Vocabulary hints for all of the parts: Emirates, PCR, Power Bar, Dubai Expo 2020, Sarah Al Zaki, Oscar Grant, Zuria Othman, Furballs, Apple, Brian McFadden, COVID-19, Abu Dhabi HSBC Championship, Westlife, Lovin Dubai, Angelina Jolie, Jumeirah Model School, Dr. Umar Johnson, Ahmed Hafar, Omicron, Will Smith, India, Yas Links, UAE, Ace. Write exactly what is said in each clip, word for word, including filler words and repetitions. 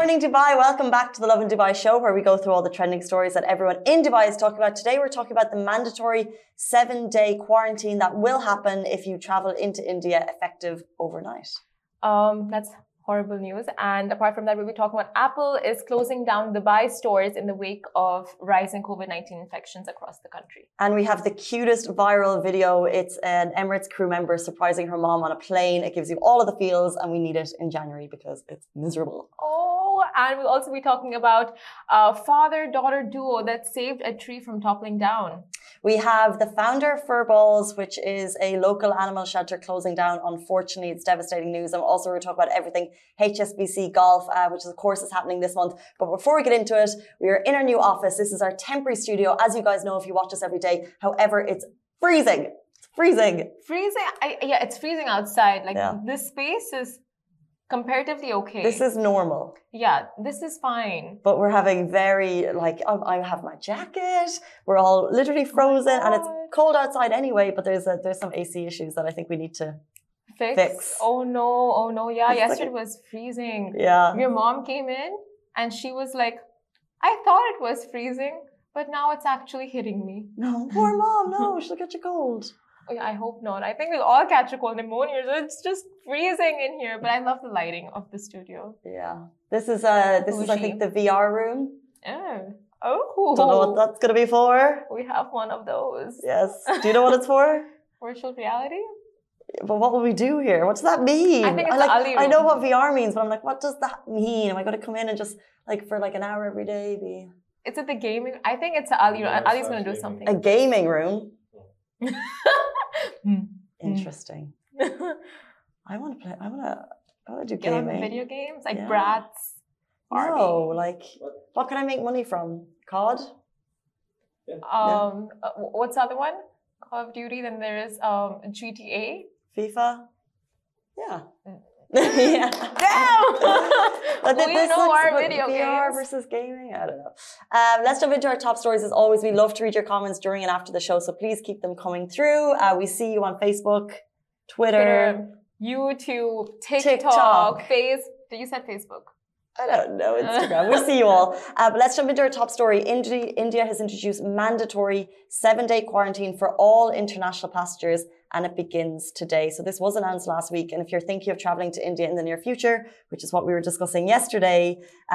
morning, Dubai. Welcome back to the Lovin Dubai show, where we go through all the trending stories that everyone in Dubai is talking about. Today, we're talking about the mandatory seven-day quarantine that will happen if you travel into India, effective overnight. Um, that's horrible news. And apart from that, we'll be talking about Apple is closing down Dubai stores in the wake of rising COVID nineteen infections across the country. And we have the cutest viral video. It's an Emirates crew member surprising her mom on a plane. It gives you all of the feels, and we need it in January because it's miserable. Oh, and we'll also be talking about a father-daughter duo that saved a tree from toppling down. We have the founder of Furballs, which is a local animal shelter, closing down. Unfortunately, it's devastating news. And also, we're talking about everything H S B C Golf, uh, which of course is happening this month. But before we get into it, we are in our new office. This is our temporary studio. As you guys know, if you watch us every day, however, it's freezing. It's freezing. Freezing. I, yeah, it's freezing outside. Like, yeah. This space is comparatively okay. This is normal. Yeah, this is fine. But we're having very, like, um, I have my jacket. We're all literally frozen. Oh, and it's cold outside anyway, but there's a, there's some A C issues that I think we need to Fix. Fix. Oh no, oh no. Yeah, it's yesterday like, was freezing. Yeah. Your mom came in and she was like, I thought it was freezing, but now it's actually hitting me. No, poor mom, no, she'll get you cold. Oh, yeah, I hope not. I think we'll all catch a cold pneumonia. It's just freezing in here, but I love the lighting of the studio. Yeah. This is, uh, this is I think, the V R room. Yeah. Oh. Don't know what that's going to be for. We have one of those. Yes. Do you know what it's for? Virtual reality. But what will we do here? What does that mean? I think it's I, like, I know what V R means, but I'm like, what does that mean? Am I going to come in and just, like, for like an hour every day? Be... It's at the gaming... I think it's the Ali room. Ali's going to do something. A gaming room? Interesting. I want to play... I want to I want to do gaming. Get on video games? Like, yeah. Bratz? Barbie. No, like, what can I make money from? C O D? Yeah. Um, yeah. What's the other one? Call of Duty, then there is um, G T A. FIFA? Yeah. Yeah. Damn! But th we this know our video V R games. Versus gaming? I don't know. Um, let's jump into our top stories. As always, we love to read your comments during and after the show, so please keep them coming through. Uh, we see you on Facebook, Twitter, Twitter YouTube, TikTok, TikTok. Face. Did you say Facebook? I don't know, Instagram. We'll see you all. Uh, but let's jump into our top story. India, India has introduced mandatory seven-day quarantine for all international passengers, and it begins today. So this was announced last week. And if you're thinking of traveling to India in the near future, which is what we were discussing yesterday,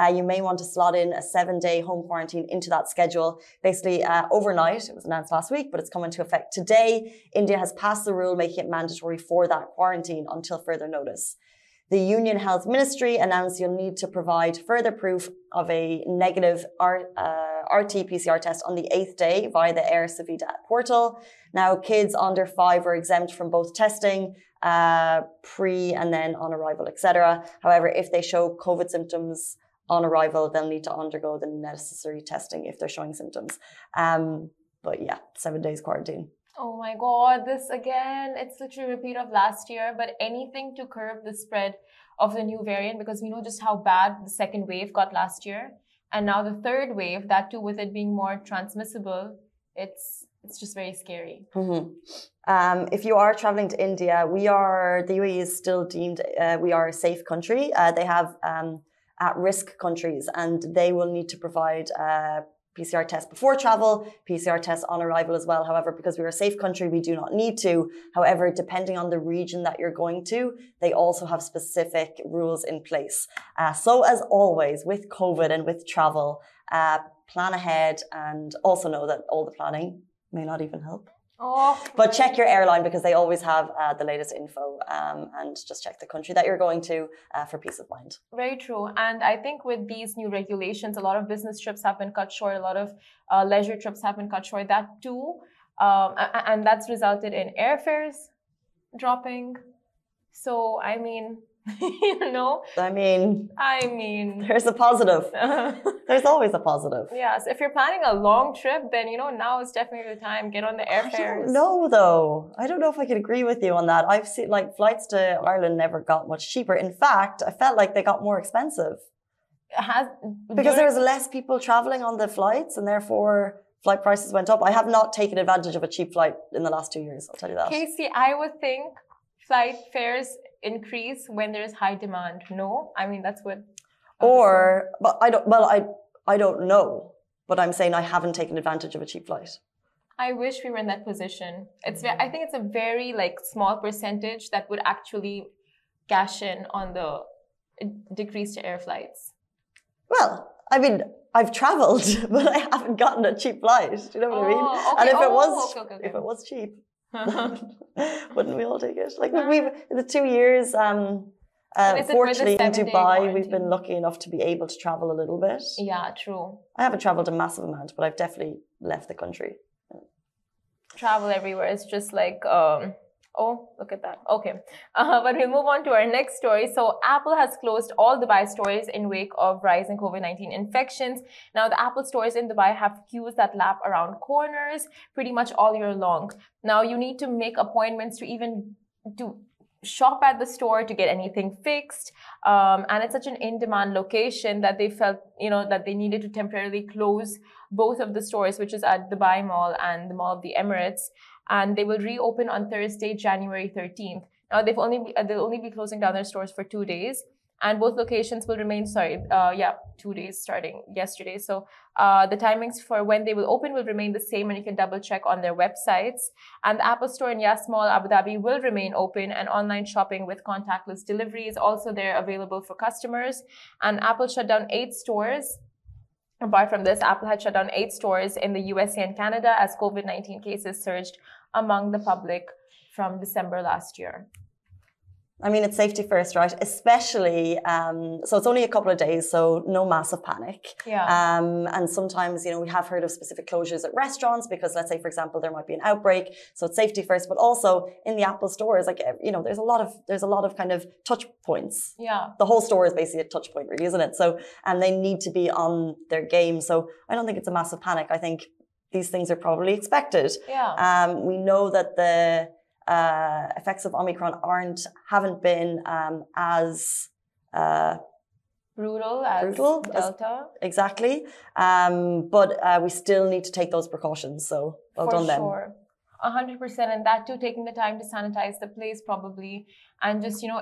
uh, you may want to slot in a seven-day home quarantine into that schedule. Basically, uh, overnight, it was announced last week, but it's come into effect today. India has passed the rule, making it mandatory for that quarantine until further notice. The Union Health Ministry announced you'll need to provide further proof of a negative R T P C R test on the eighth day via the Air Savita portal. Now, kids under five are exempt from both testing, uh, pre and then on arrival, et cetera. However, if they show COVID symptoms on arrival, they'll need to undergo the necessary testing if they're showing symptoms. Um, but yeah, seven days quarantine. Oh my God, this again, it's literally a repeat of last year, but anything to curb the spread of the new variant, because we know just how bad the second wave got last year. And now the third wave, that too, with it being more transmissible, it's it's just very scary. Mm-hmm. Um, if you are traveling to India, we are, the U A E is still deemed, uh, we are a safe country. Uh, they have um, at-risk countries, and they will need to provide uh P C R test before travel, P C R test on arrival as well. However, because we're a safe country, we do not need to. However, depending on the region that you're going to, they also have specific rules in place. Uh, so as always, with COVID and with travel, uh, plan ahead and also know that all the planning may not even help. Oh. But check your airline because they always have uh, the latest info um, and just check the country that you're going to uh, for peace of mind. Very true. And I think with these new regulations, a lot of business trips have been cut short. A lot of uh, leisure trips have been cut short. That too. Um, and that's resulted in airfares dropping. So, I mean... you know? I mean... I mean... There's a positive. There's always a positive. Yes. Yeah, so if you're planning a long trip, then, you know, now is definitely the time. Get on the airfares. I don't know, though. I don't know if I could agree with you on that. I've seen, like, flights to Ireland never got much cheaper. In fact, I felt like they got more expensive. Has, because there was less people traveling on the flights, and therefore... flight prices went up. I have not taken advantage of a cheap flight in the last two years, I'll tell you that. Casey, I would think flight fares... increase when there is high demand. No, I mean, that's what Or, but I don't. Well, I I don't know. But I'm saying I haven't taken advantage of a cheap flight. I wish we were in that position. It's. I think it's a very like small percentage that would actually cash in on the decrease to air flights. Well, I mean, I've travelled, but I haven't gotten a cheap flight. Do you know what oh, I mean? Okay. And if oh, it was, okay, okay, okay. if it was cheap, wouldn't we all take it? Like yeah. we've in the two years. Um, Uh, fortunately, in Dubai, we've been lucky enough to be able to travel a little bit. Yeah, true. I haven't traveled a massive amount, but I've definitely left the country. Yeah. Travel everywhere. It's just like, um, oh, look at that. Okay. Uh, but we'll move on to our next story. So Apple has closed all Dubai stores in wake of rising COVID nineteen infections. Now, the Apple stores in Dubai have queues that lap around corners pretty much all year long. Now, you need to make appointments to even do... shop at the store to get anything fixed, um, and it's such an in-demand location that they felt, you know, that they needed to temporarily close both of the stores, which is at Dubai Mall and the Mall of the Emirates, and they will reopen on Thursday, January thirteenth. Now they've only uh, they'll only be closing down their stores for two days, and both locations will remain sorry, uh, yeah, two days starting yesterday. So uh, the timings for when they will open will remain the same, and you can double check on their websites. And the Apple Store in Yas Mall, Abu Dhabi will remain open, and online shopping with contactless delivery is also there available for customers. And Apple shut down eight stores. Apart from this, Apple had shut down eight stores in the U S A and Canada as COVID nineteen cases surged among the public from December last year. I mean, it's safety first, right? Especially, um, so it's only a couple of days, so no massive panic. Yeah. Um, and sometimes, you know, we have heard of specific closures at restaurants because, let's say, for example, there might be an outbreak. So it's safety first, but also in the Apple stores, like, you know, there's a lot of there's a lot of kind of touch points. Yeah. The whole store is basically a touch point, really, isn't it? So, and they need to be on their game. So I don't think it's a massive panic. I think these things are probably expected. Yeah. Um, we know that the Uh, effects of Omicron aren't haven't been um, as uh, brutal as brutal Delta. As, exactly. Um, but uh, we still need to take those precautions. So well done them. For sure. one hundred percent. And that too, taking the time to sanitize the place probably and just, you know,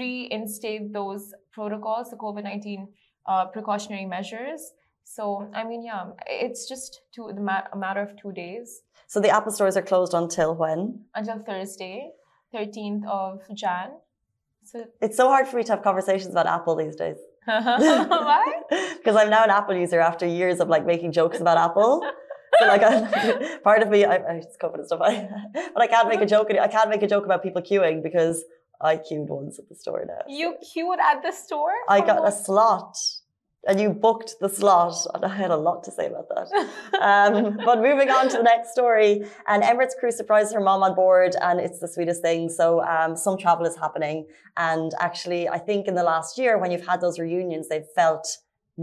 reinstate those protocols, the COVID nineteen uh, precautionary measures. So, I mean, yeah, it's just two, a matter of two days. So the Apple stores are closed until when? Until Thursday, thirteenth of January. So it's so hard for me to have conversations about Apple these days. Why? Because I'm now an Apple user after years of like making jokes about Apple. So like, I, part of me, I, I just covered and stuff. I, but I can't make a joke. I can't make a joke about people queuing because I queued once at the store now. You queued at the store? I got a slot. And you booked the slot. And I had a lot to say about that. Um, but moving on to the next story. An Emirates crew surprised her mom on board. And it's the sweetest thing. So um, some travel is happening. And actually, I think in the last year, when you've had those reunions, they've felt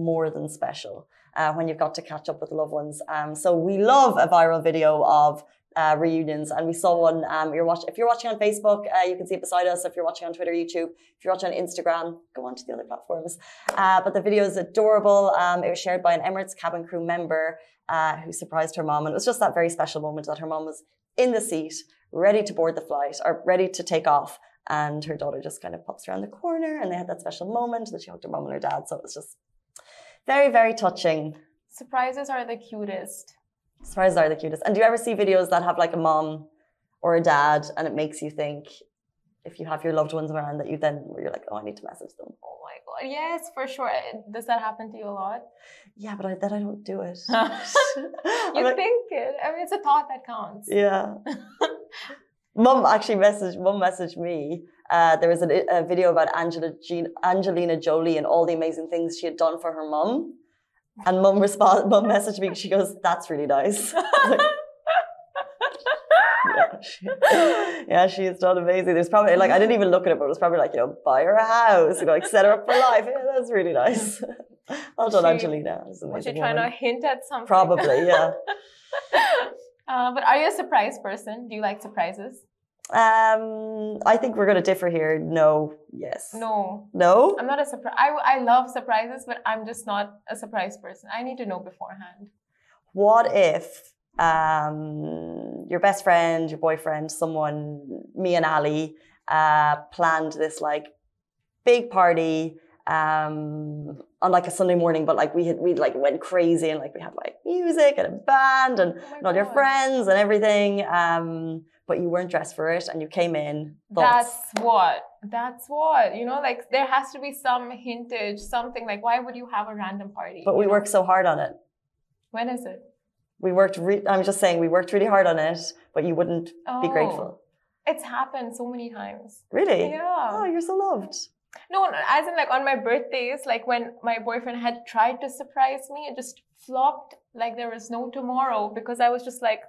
more than special uh, when you've got to catch up with loved ones. Um, so we love a viral video of uh, reunions. And we saw one. Um, you're watch if you're watching on Facebook, uh, you can see it beside us. If you're watching on Twitter, YouTube, if you're watching on Instagram, go on to the other platforms. Uh, but the video is adorable. Um, it was shared by an Emirates cabin crew member uh, who surprised her mom. And it was just that very special moment that her mom was in the seat, ready to board the flight or ready to take off. And her daughter just kind of pops around the corner. And they had that special moment that she hugged her mom and her dad. So it was just very, very touching. Surprises are the cutest. Surprises are the cutest. And do you ever see videos that have like a mom or a dad and it makes you think if you have your loved ones around that you then where you're like, oh, I need to message them. Oh my God. Yes, for sure. Does that happen to you a lot? Yeah, but I, then I don't do it. You like, think it. I mean, it's a thought that counts. Yeah. Mum actually messaged, mum messaged me. Uh, there was a, a video about Angela, Angelina Jolie and all the amazing things she had done for her mum. And mum respond, mum messaged me. She goes, "That's really nice." Like, yeah, she, yeah, she's done amazing. There's probably like I didn't even look at it, but it was probably like you know, buy her a house, you know, like set her up for life. Yeah, that's really nice. Well done, Angelina. Was she trying to hint at something? Probably, yeah. uh, but are you a surprise person? Do you like surprises? Um, I think we're going to differ here. No, yes. No. No? I'm not a surprise. I, I love surprises, but I'm just not a surprise person. I need to know beforehand. What if um, your best friend, your boyfriend, someone, me and Ali, uh, planned this like big party, um, on like a Sunday morning, but like we had, we like went crazy and like we had like music and a band and, oh and all God. your friends and everything. Um, but you weren't dressed for it and you came in. Thoughts? That's what, that's what, you know, like there has to be some hintage, something like, why would you have a random party? But we know? worked so hard on it. When is it? We worked, re I'm just saying, we worked really hard on it, but you wouldn't oh, be grateful. It's happened so many times. Really? Yeah. Oh, you're so loved. No, as in like on my birthdays, like when my boyfriend had tried to surprise me, it just flopped like there was no tomorrow because I was just like,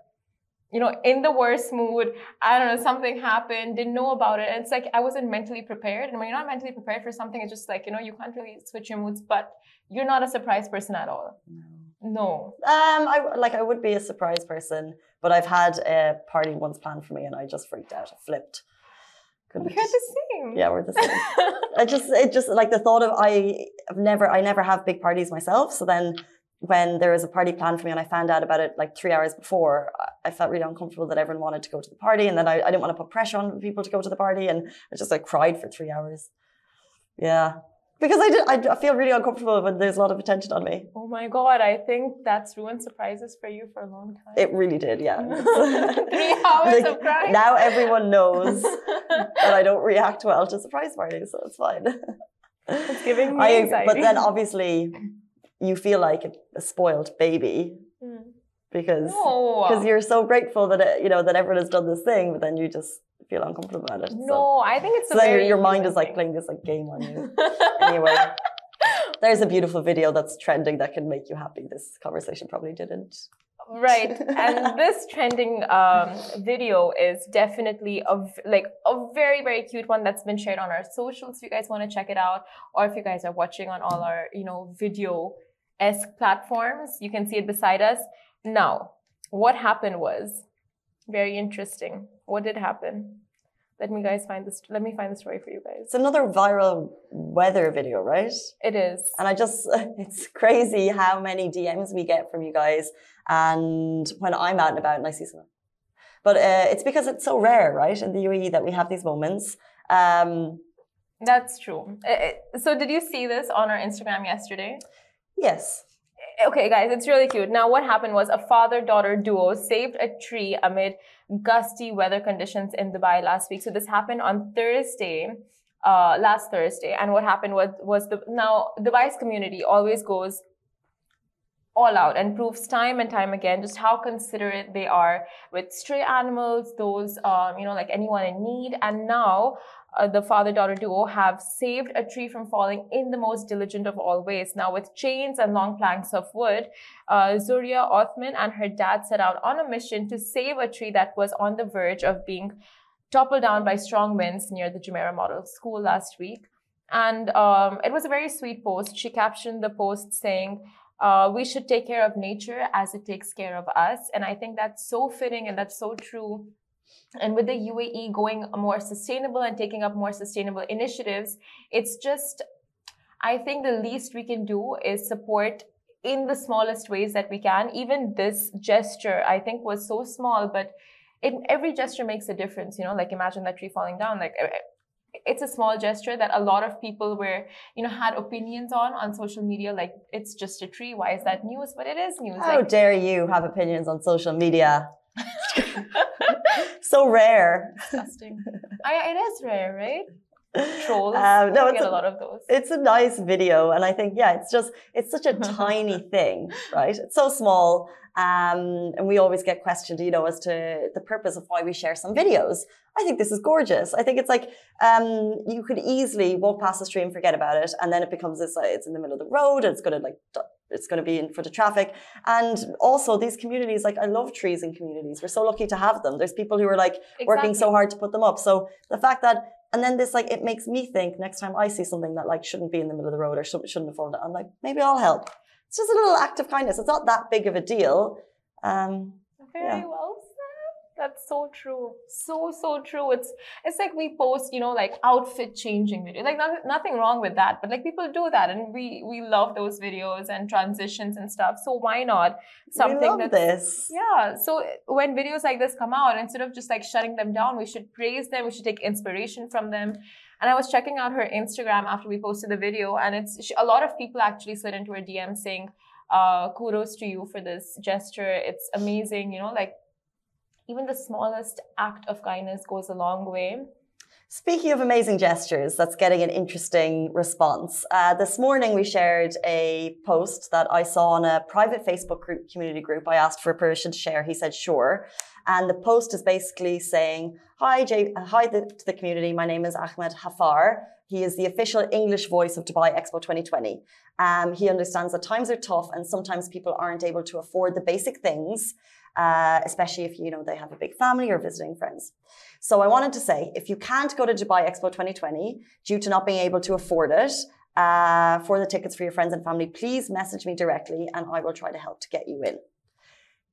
you know, in the worst mood. I don't know, something happened, didn't know about it. And it's like I wasn't mentally prepared. And when you're not mentally prepared for something, it's just like, you know, you can't really switch your moods, but you're not a surprise person at all. No. Um, I, like I would be a surprise person, but I've had a party once planned for me and I just freaked out. I flipped. Couldn't. We're the same. Yeah, we're the same. I just, it just like the thought of I never, I never have big parties myself. So then when there was a party planned for me and I found out about it like three hours before, I felt really uncomfortable that everyone wanted to go to the party. And then I, I didn't want to put pressure on people to go to the party. And I just like cried for three hours. Yeah. Because I, did, I feel really uncomfortable when there's a lot of attention on me. Oh my God, I think that's ruined surprises for you for a long time. It really did, yeah. Three hours like, of crying. Now everyone knows that I don't react well to surprise parties, so it's fine. It's giving me I, anxiety. But then obviously you feel like a spoiled baby mm. because no. you're so grateful that it, you know that everyone has done this thing, but then you just... feel uncomfortable about it. No, so. I think it's so a very your mind is like playing this like game on you. Anyway, there's a beautiful video that's trending that can make you happy. This conversation probably didn't. Right, and this trending um, video is definitely a like a very very cute one that's been shared on our socials. If you guys want to check it out, or if you guys are watching on all our you know video-esque platforms, you can see it beside us. Now, what happened was very interesting. What did happen? Let me guys find this. Let me find the story for you guys. It's another viral weather video, right? It is. And I just, it's crazy how many D Ms we get from you guys. And when I'm out and about and I see someone. But uh, it's because it's so rare, right? In the U A E that we have these moments. Um, That's true. So did you see this on our Instagram yesterday? Yes. Okay, guys, it's really cute. Now, what happened was a father-daughter duo saved a tree amid gusty weather conditions in Dubai last week. So this happened on Thursday, uh, last Thursday. And what happened was, was the now Dubai's community always goes all out and proves time and time again just how considerate they are with stray animals, those, um, you know, like anyone in need. And now... Uh, the father-daughter duo have saved a tree from falling in the most diligent of all ways. Now, with chains and long planks of wood, uh, Zuria Othman and her dad set out on a mission to save a tree that was on the verge of being toppled down by strong winds near the Jumeirah Model School last week. And um, it was a very sweet post. She captioned the post saying, uh, we should take care of nature as it takes care of us. And I think that's so fitting and that's so true. And with the U A E going more sustainable and taking up more sustainable initiatives, it's just, I think the least we can do is support in the smallest ways that we can. Even this gesture, I think, was so small, but it, every gesture makes a difference, you know, like imagine that tree falling down, like it's a small gesture that a lot of people were, you know, had opinions on on social media. Like, it's just a tree. Why is that news? But it is news. How like, dare you have opinions on social media? So rare. Disgusting. I, it is rare, right? Trolls. Um, no, we get a, a lot of those. It's a nice video. And I think, yeah, it's just, it's such a tiny thing, right? It's so small. Um, and we always get questioned, you know, as to the purpose of why we share some videos. I think this is gorgeous. I think it's like, um, you could easily walk past the stream and forget about it. And then it becomes this, like, it's in the middle of the road and it's going to like... it's going to be in front of traffic. And also these communities, like I love trees in communities. We're so lucky to have them. There's people who are like exactly. working so hard to put them up. So the fact that, and then this like, it makes me think next time I see something that like shouldn't be in the middle of the road or shouldn't have fallen down, I'm like, maybe I'll help. It's just a little act of kindness. It's not that big of a deal. Um, Very yeah. well said. That's so true. So, so true. It's it's like we post, you know, like outfit changing video. Like not, nothing wrong with that, but like people do that and we we love those videos and transitions and stuff. So why not something we love this? Yeah. So when videos like this come out, instead of just like shutting them down, we should praise them. We should take inspiration from them. And I was checking out her Instagram after we posted the video, and it's she, a lot of people actually slid into her D M saying, uh, kudos to you for this gesture. It's amazing, you know, like even the smallest act of kindness goes a long way. Speaking of amazing gestures, that's getting an interesting response. Uh, this morning we shared a post that I saw on a private Facebook group, community group. I asked for permission to share. He said, sure. And the post is basically saying, hi, Jay, hi the, to the community. My name is Ahmed Hafar. He is the official English voice of Dubai Expo twenty twenty. Um, he understands that times are tough and sometimes people aren't able to afford the basic things. Uh, especially if, you know, they have a big family or visiting friends. So I wanted to say, if you can't go to Dubai Expo twenty twenty due to not being able to afford it uh, for the tickets for your friends and family, please message me directly and I will try to help to get you in.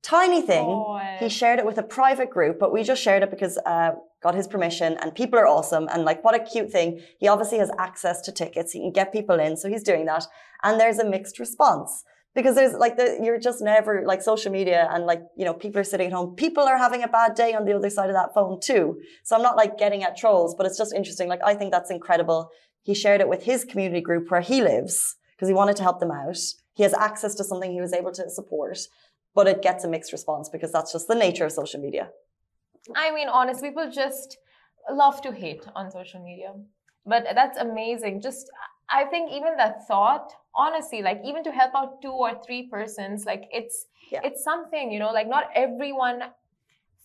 Tiny thing, oh, he shared it with a private group, but we just shared it because uh, got his permission, and people are awesome. And like, what a cute thing. He obviously has access to tickets. He can get people in. So he's doing that. And there's a mixed response. Because there's like, the, you're just never like social media and like, you know, people are sitting at home. People are having a bad day on the other side of that phone too. So I'm not like getting at trolls, but it's just interesting. Like, I think that's incredible. He shared it with his community group where he lives because he wanted to help them out. He has access to something he was able to support, but it gets a mixed response because that's just the nature of social media. I mean, honestly, people just love to hate on social media, but that's amazing. Just, I think even that thought, honestly, like even to help out two or three persons, like it's yeah. it's something, you know, like not everyone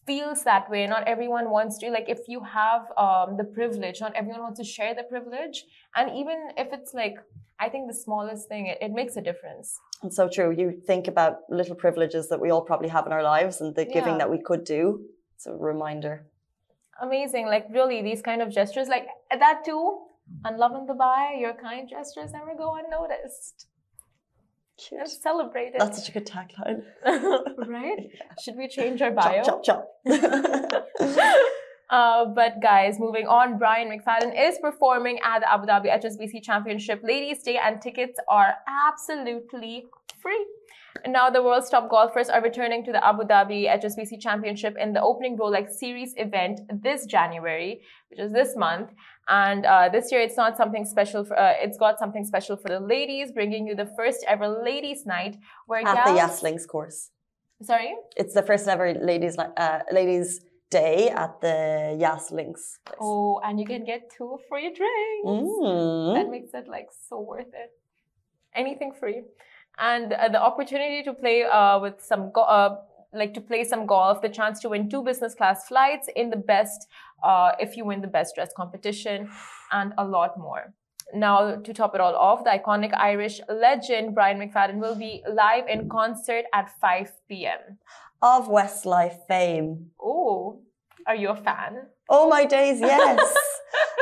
feels that way. Not everyone wants to, like if you have um, the privilege, not everyone wants to share the privilege. And even if it's like, I think the smallest thing, it, it makes a difference. It's so true. You think about little privileges that we all probably have in our lives and the giving yeah. that we could do. It's a reminder. Amazing. Like really these kind of gestures, like that too. And Lovin Dubai, your kind gestures never go unnoticed. Cute. And celebrate it. That's such a good tagline. Right? Yeah. Should we change our bio? Chop, chop, chop. uh, but guys, moving on, Brian McFadden is performing at the Abu Dhabi H S B C Championship Ladies' Day, and tickets are absolutely free. Now the world's top golfers are returning to the Abu Dhabi H S B C Championship in the opening Rolex Series event this January, which is this month. And uh, this year, it's not something special. For, uh, it's got something special for the ladies, bringing you the first ever ladies' night where at gals... the Yas Links course. Sorry, it's the first ever ladies' uh, ladies' day at the Yas Links. Place. Oh, and you can get two free drinks. Mm. That makes it like so worth it. Anything free. And uh, the opportunity to play uh, with some go- uh, like to play some golf, the chance to win two business class flights in the best uh, if you win the best dress competition, and a lot more. Now, to top it all off, the iconic Irish legend Brian McFadden will be live in concert at five p.m. Of Westlife fame. Oh, are you a fan? Oh my days, yes.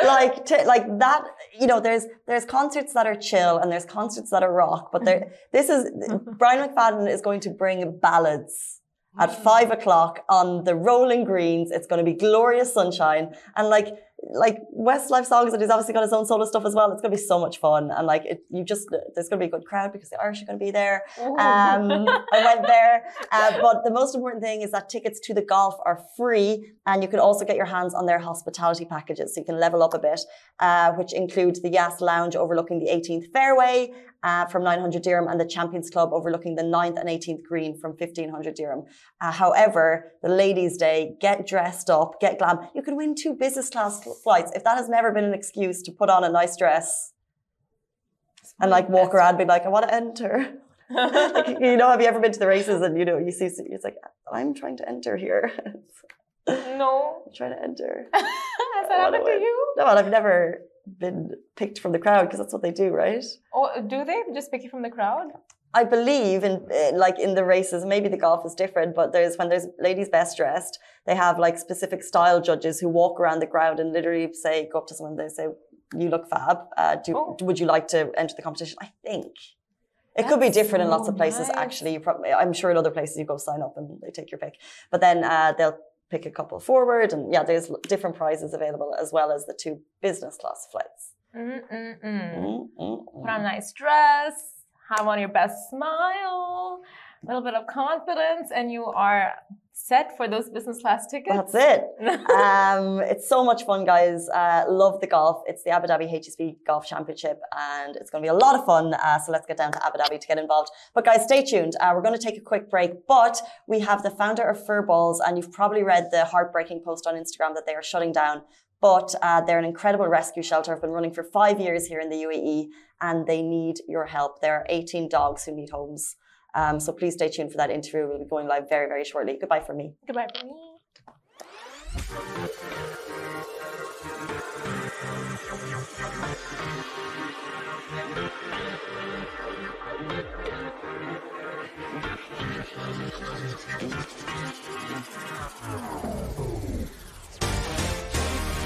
Like, to, like that, you know, there's there's concerts that are chill and there's concerts that are rock, but there, this is, Brian McFadden is going to bring ballads at five o'clock on the rolling greens. It's going to be glorious sunshine. And like, like Westlife songs, and he's obviously got his own solo stuff as well. It's going to be so much fun. And like, it, you just, there's going to be a good crowd because the Irish are going to be there. Um, I went there. Uh, but the most important thing is that tickets to the golf are free. And you can also get your hands on their hospitality packages. So you can level up a bit, uh, which includes the Yas Lounge overlooking the eighteenth fairway Uh, from nine hundred dirham, and the Champions Club overlooking the ninth and eighteenth green from fifteen hundred dirham. Uh, however, the ladies' day, get dressed up, get glam. You can win two business class flights. If that has never been an excuse to put on a nice dress and like walk around and be like, I want to enter. Like, you know, have you ever been to the races and you know, you see, it's like, I'm trying to enter here. No. I'm trying to enter. Has that happened to you? No, I've never been picked from the crowd, because that's what they do, right? Oh, do they just pick you from the crowd? I believe in like in the races, maybe the golf is different, but there's when there's ladies best dressed, they have like specific style judges who walk around the crowd and literally say, go up to someone and they say, you look fab, uh, do, oh. would you like to enter the competition? I think. It That's could be different so in lots of places, nice. Actually. You probably, I'm sure in other places you go sign up and they take your pick. But then uh, they'll pick a couple forward, and yeah, there's different prizes available as well as the two business class flights. Mm-mm-mm. Put on a nice dress, have on your best smile, a little bit of confidence, and you are set for those business class tickets. That's it. um, it's so much fun, guys. Uh, love the golf. It's the Abu Dhabi H S B C Golf Championship, and it's going to be a lot of fun. Uh, so let's get down to Abu Dhabi to get involved. But guys, stay tuned. Uh, we're going to take a quick break, but we have the founder of Furballs, and you've probably read the heartbreaking post on Instagram that they are shutting down. But uh, they're an incredible rescue shelter. I've been running for five years here in the U A E, and they need your help. There are eighteen dogs who need homes. Um, so please stay tuned for that interview. We'll be going live very, very shortly. Goodbye from me. Goodbye from me.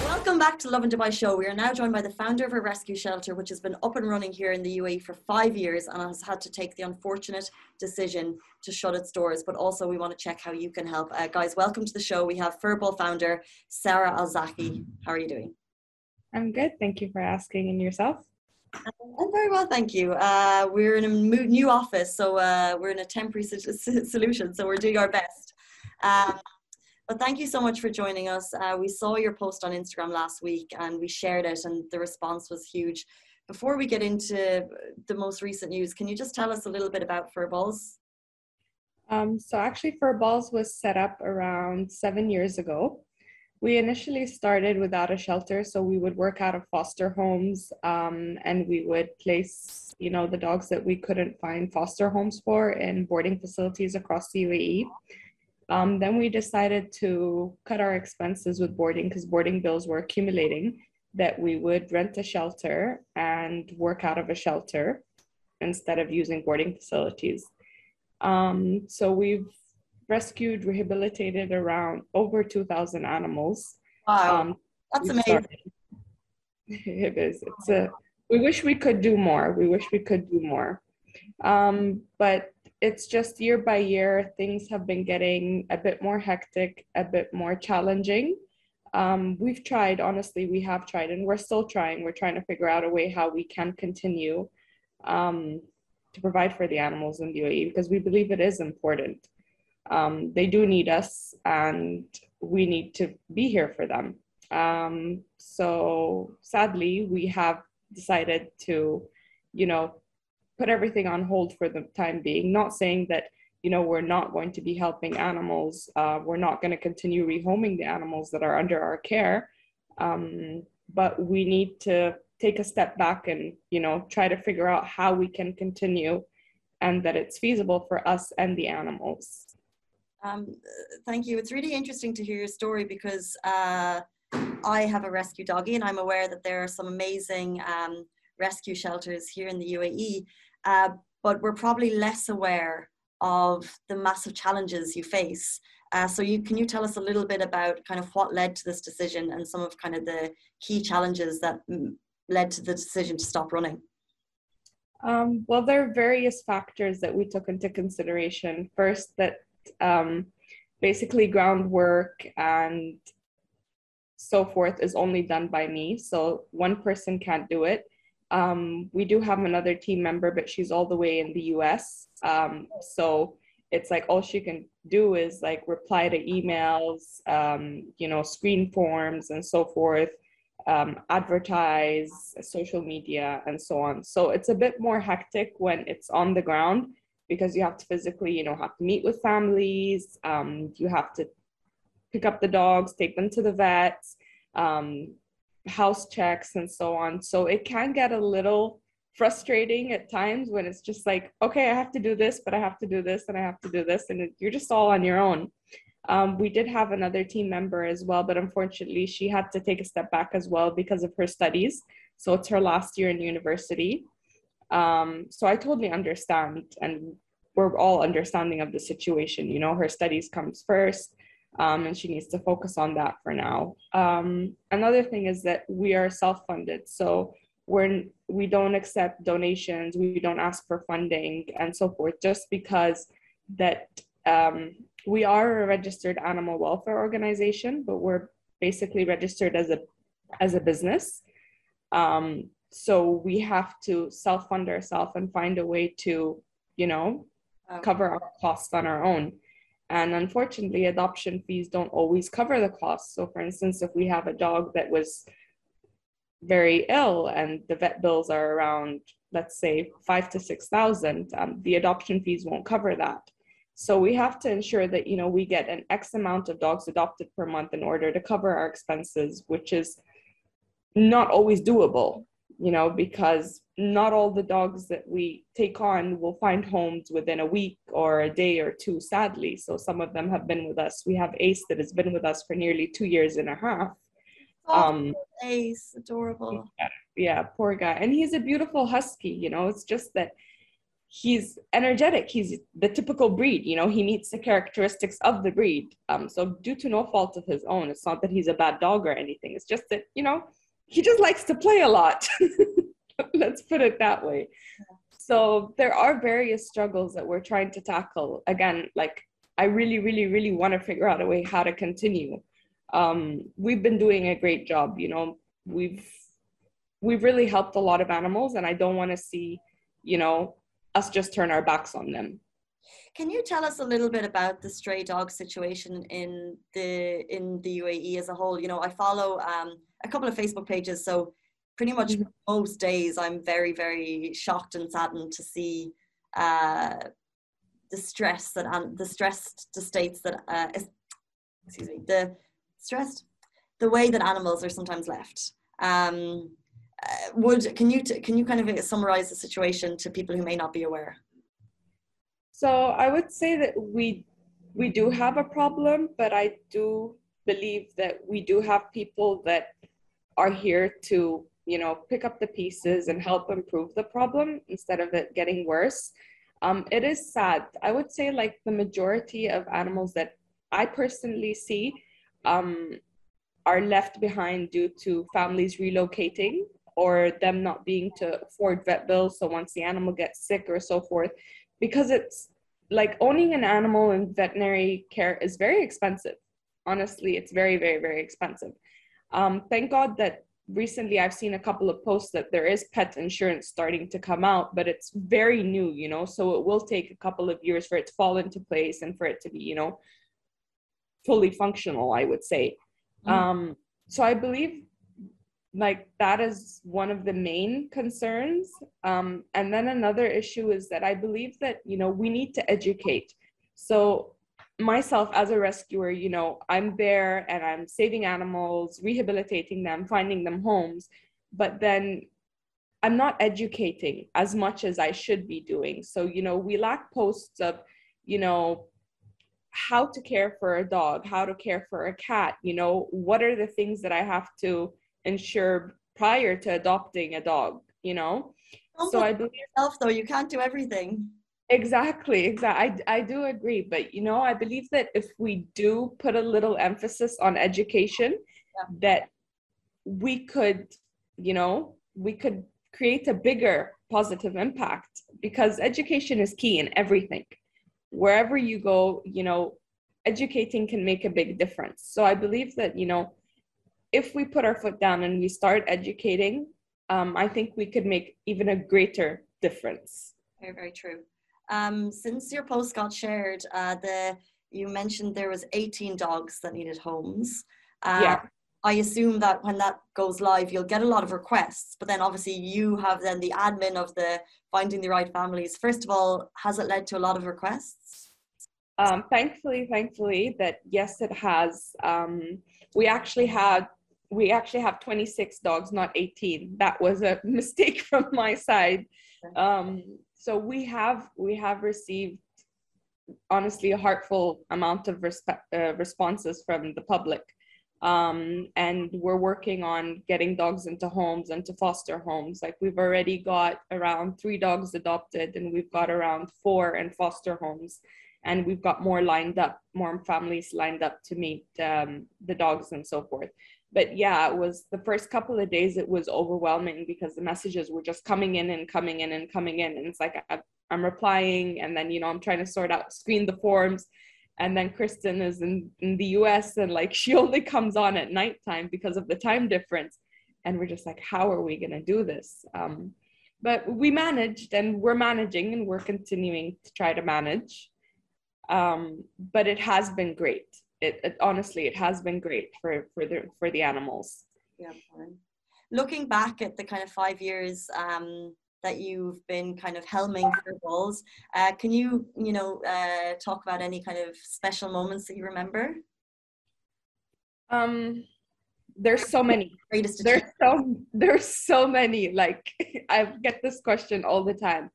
Welcome back to Lovin Dubai Show. We are now joined by the founder of a rescue shelter, which has been up and running here in the U A E for five years and has had to take the unfortunate decision to shut its doors. But also we want to check how you can help. Uh, guys, welcome to the show. We have Furball founder, Sarah Al Zaki. How are you doing? I'm good. Thank you for asking. And yourself? I'm very well, thank you. Uh, we're in a new office, so uh, we're in a temporary solution. So we're doing our best. Um, But thank you so much for joining us. Uh, we saw your post on Instagram last week and we shared it, and the response was huge. Before we get into the most recent news, can you just tell us a little bit about Furballs? Um, so actually Furballs was set up around seven years ago. We initially started without a shelter. So we would work out of foster homes um, and we would place, you know, the dogs that we couldn't find foster homes for in boarding facilities across the U A E. Um, then we decided to cut our expenses with boarding because boarding bills were accumulating, that we would rent a shelter and work out of a shelter instead of using boarding facilities. Um, so we've rescued, rehabilitated around over two thousand animals. Wow, um, that's amazing. It is. It's a, we wish we could do more. We wish we could do more. Um, but it's just year by year, things have been getting a bit more hectic, a bit more challenging. Um, we've tried, honestly, we have tried, and we're still trying. We're trying to figure out a way how we can continue um, to provide for the animals in the U A E, because we believe it is important. Um, they do need us, and we need to be here for them. Um, so sadly, we have decided to, you know, put everything on hold for the time being, not saying that, you know, we're not going to be helping animals. Uh, we're not going to continue rehoming the animals that are under our care. Um, but we need to take a step back and, you know, try to figure out how we can continue and that it's feasible for us and the animals. Um, thank you. It's really interesting to hear your story because uh, I have a rescue doggie and I'm aware that there are some amazing um, rescue shelters here in the U A E, uh, but we're probably less aware of the massive challenges you face. Uh, so you, can you tell us a little bit about kind of what led to this decision and some of kind of the key challenges that led to the decision to stop running? Um, well, there are various factors that we took into consideration. First, that um, basically groundwork and so forth is only done by me. So one person can't do it. Um, we do have another team member, but she's all the way in the U S. Um, so it's like all she can do is like reply to emails, um, you know, screen forms and so forth, um, advertise, social media and so on. So it's a bit more hectic when it's on the ground because you have to physically, you know, have to meet with families. Um, you have to pick up the dogs, take them to the vets, um, house checks and so on. So it can get a little frustrating at times when it's just like, okay, I have to do this, but I have to do this and I have to do this. And you're just all on your own. Um, we did have another team member as well, but unfortunately she had to take a step back as well because of her studies. So it's her last year in university. Um, so I totally understand, and we're all understanding of the situation. You know, her studies comes first. Um, and she needs to focus on that for now. Um, another thing is that we are self-funded. So we're, we don't accept donations. We don't ask for funding and so forth, just because that um, we are a registered animal welfare organization, but we're basically registered as a, as a business. Um, so we have to self-fund ourselves and find a way to, you know, um, cover our costs on our own. And unfortunately, adoption fees don't always cover the costs. So for instance, if we have a dog that was very ill and the vet bills are around, let's say five to six thousand, um, the adoption fees won't cover that. So we have to ensure that, you know, we get an X amount of dogs adopted per month in order to cover our expenses, which is not always doable, you know, because not all the dogs that we take on will find homes within a week or a day or two, sadly. So some of them have been with us. We have Ace that has been with us for nearly two years and a half. Oh, um, Ace, adorable. Yeah, yeah, poor guy. And he's a beautiful husky, you know, it's just that he's energetic. He's the typical breed, you know, he meets the characteristics of the breed. Um, so due to no fault of his own, it's not that he's a bad dog or anything. It's just that, you know, he just likes to play a lot. Let's put it that way. So there are various struggles that we're trying to tackle. Again, like I really, really, really want to figure out a way how to continue. Um, we've been doing a great job, you know, we've, we've really helped a lot of animals, and I don't want to see, you know, us just turn our backs on them. Can you tell us a little bit about the stray dog situation in the, in the U A E as a whole? You know, I follow um, a couple of Facebook pages, so pretty much mm-hmm. most days I'm very, very shocked and saddened to see uh, the stress that, um, the stressed the states that, uh, excuse me, the stressed, the way that animals are sometimes left. Um, uh, would, can you, t can you kind of summarize the situation to people who may not be aware? So I would say that we, we do have a problem, but I do believe that we do have people that are here to, you know, pick up the pieces and help improve the problem instead of it getting worse. Um, it is sad. I would say like the majority of animals that I personally see um, are left behind due to families relocating or them not being to afford vet bills. So once the animal gets sick or so forth, because it's like owning an animal in veterinary care is very expensive. Honestly, it's very, very, very expensive. Um, thank God that recently I've seen a couple of posts that there is pet insurance starting to come out, but it's very new, you know, so it will take a couple of years for it to fall into place and for it to be, you know, fully functional, I would say. Mm. Um, so I believe like that is one of the main concerns. Um, and then another issue is that I believe that, you know, we need to educate. So myself as a rescuer, you know, I'm there and I'm saving animals, rehabilitating them, finding them homes, but then I'm not educating as much as I should be doing. So, you know, we lack posts of, you know, how to care for a dog, how to care for a cat, you know, what are the things that I have to ensure prior to adopting a dog, you know? Don't so I believe yourself though, you can't do everything. Exactly, exactly. I, I do agree, but you know, I believe that if we do put a little emphasis on education, yeah. that we could, you know, we could create a bigger positive impact, because education is key in everything. Wherever you go, you know, educating can make a big difference. So I believe that, you know, if we put our foot down and we start educating, um, I think we could make even a greater difference. Very, very true. Um, since your post got shared, uh, the, you mentioned there was eighteen dogs that needed homes. Uh, yeah. I assume that when that goes live, you'll get a lot of requests, but then obviously you have then the admin of the finding the right families. First of all, has it led to a lot of requests? Um, thankfully, thankfully that yes, it has. Um, we actually had We actually have twenty-six dogs, not eighteen. That was a mistake from my side. Um, so we have we have received, honestly, a heartful amount of resp uh, responses from the public. Um, and we're working on getting dogs into homes and to foster homes. Like we've already got around three dogs adopted, and we've got around four in foster homes. And we've got more lined up, more families lined up to meet um, the dogs and so forth. But yeah, it was the first couple of days, it was overwhelming because the messages were just coming in and coming in and coming in. And it's like, I'm replying. And then, you know, I'm trying to sort out, screen the forms. And then Kristen is in, in the U S and like, she only comes on at nighttime because of the time difference. And we're just like, how are we going to do this? Um, But we managed, and we're managing, and we're continuing to try to manage. Um, but it has been great. It, it honestly, it has been great for for the for the animals. Yeah. Looking back at the kind of five years um, that you've been kind of helming Furballs, uh, can you you know uh, talk about any kind of special moments that you remember? Um. There's so many. There's so there's so many. Like, I get this question all the time.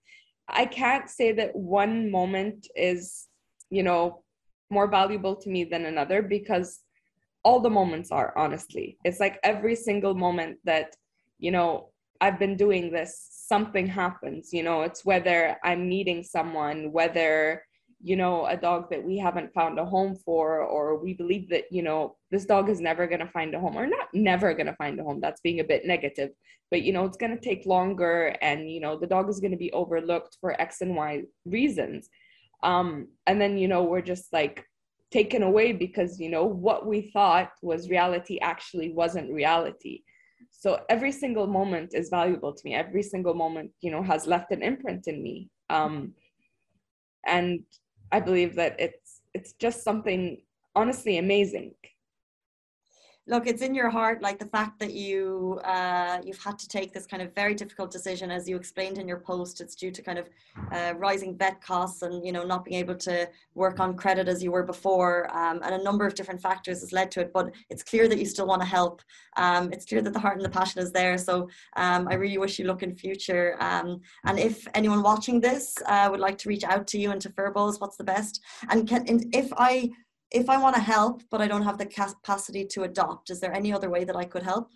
I can't say that one moment is, you know, more valuable to me than another, because all the moments are, honestly. It's like every single moment that, you know, I've been doing this, something happens. You know, it's whether I'm meeting someone, whether, you know, a dog that we haven't found a home for, or we believe that, you know, this dog is never going to find a home, or not never going to find a home. That's being a bit negative, but, you know, it's going to take longer, and, you know, the dog is going to be overlooked for X and Y reasons. Um, and then, you know, we're just like taken away because, you know, what we thought was reality actually wasn't reality. So every single moment is valuable to me. Every single moment, you know, has left an imprint in me. Um, and I believe that it's it's just something honestly amazing. Look, it's in your heart, like the fact that you uh, you've had to take this kind of very difficult decision, as you explained in your post. It's due to kind of uh, rising vet costs and, you know, not being able to work on credit as you were before, um, and a number of different factors has led to it. But it's clear that you still want to help. Um, it's clear that the heart and the passion is there. So um, I really wish you luck in future. Um, and if anyone watching this uh, would like to reach out to you and to Furballs, what's the best? And can and if I If I want to help, but I don't have the capacity to adopt, is there any other way that I could help?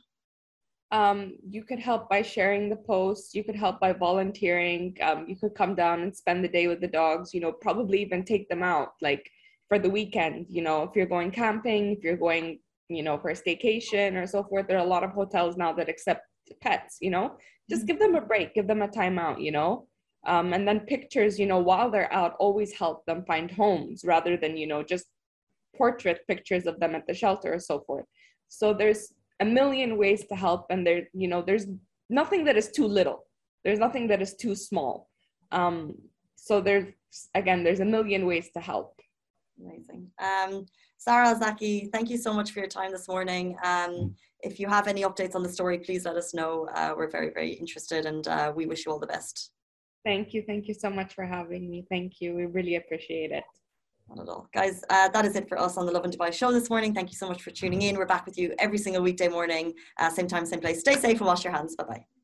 Um, you could help by sharing the post. You could help by volunteering. Um, you could come down and spend the day with the dogs, you know, probably even take them out, like, for the weekend. You know, if you're going camping, if you're going, you know, for a staycation or so forth, there are a lot of hotels now that accept pets, you know, just mm-hmm. give them a break, give them a time out, you know. Um, and then pictures, you know, while they're out, always help them find homes, rather than, you know, just portrait pictures of them at the shelter or so forth. So there's a million ways to help, and there, you know, there's nothing that is too little. There's nothing that is too small. Um, so there's, again, there's a million ways to help. Amazing. Um, Sarah Al Zaki, thank you so much for your time this morning. Um, if you have any updates on the story, please let us know. Uh, we're very, very interested, and uh, we wish you all the best. Thank you. Thank you so much for having me. Thank you. We really appreciate it. Not at all. Guys, uh, that is it for us on the Lovin Dubai show this morning. Thank you so much for tuning in. We're back with you every single weekday morning, uh, same time, same place. Stay safe and wash your hands. Bye-bye.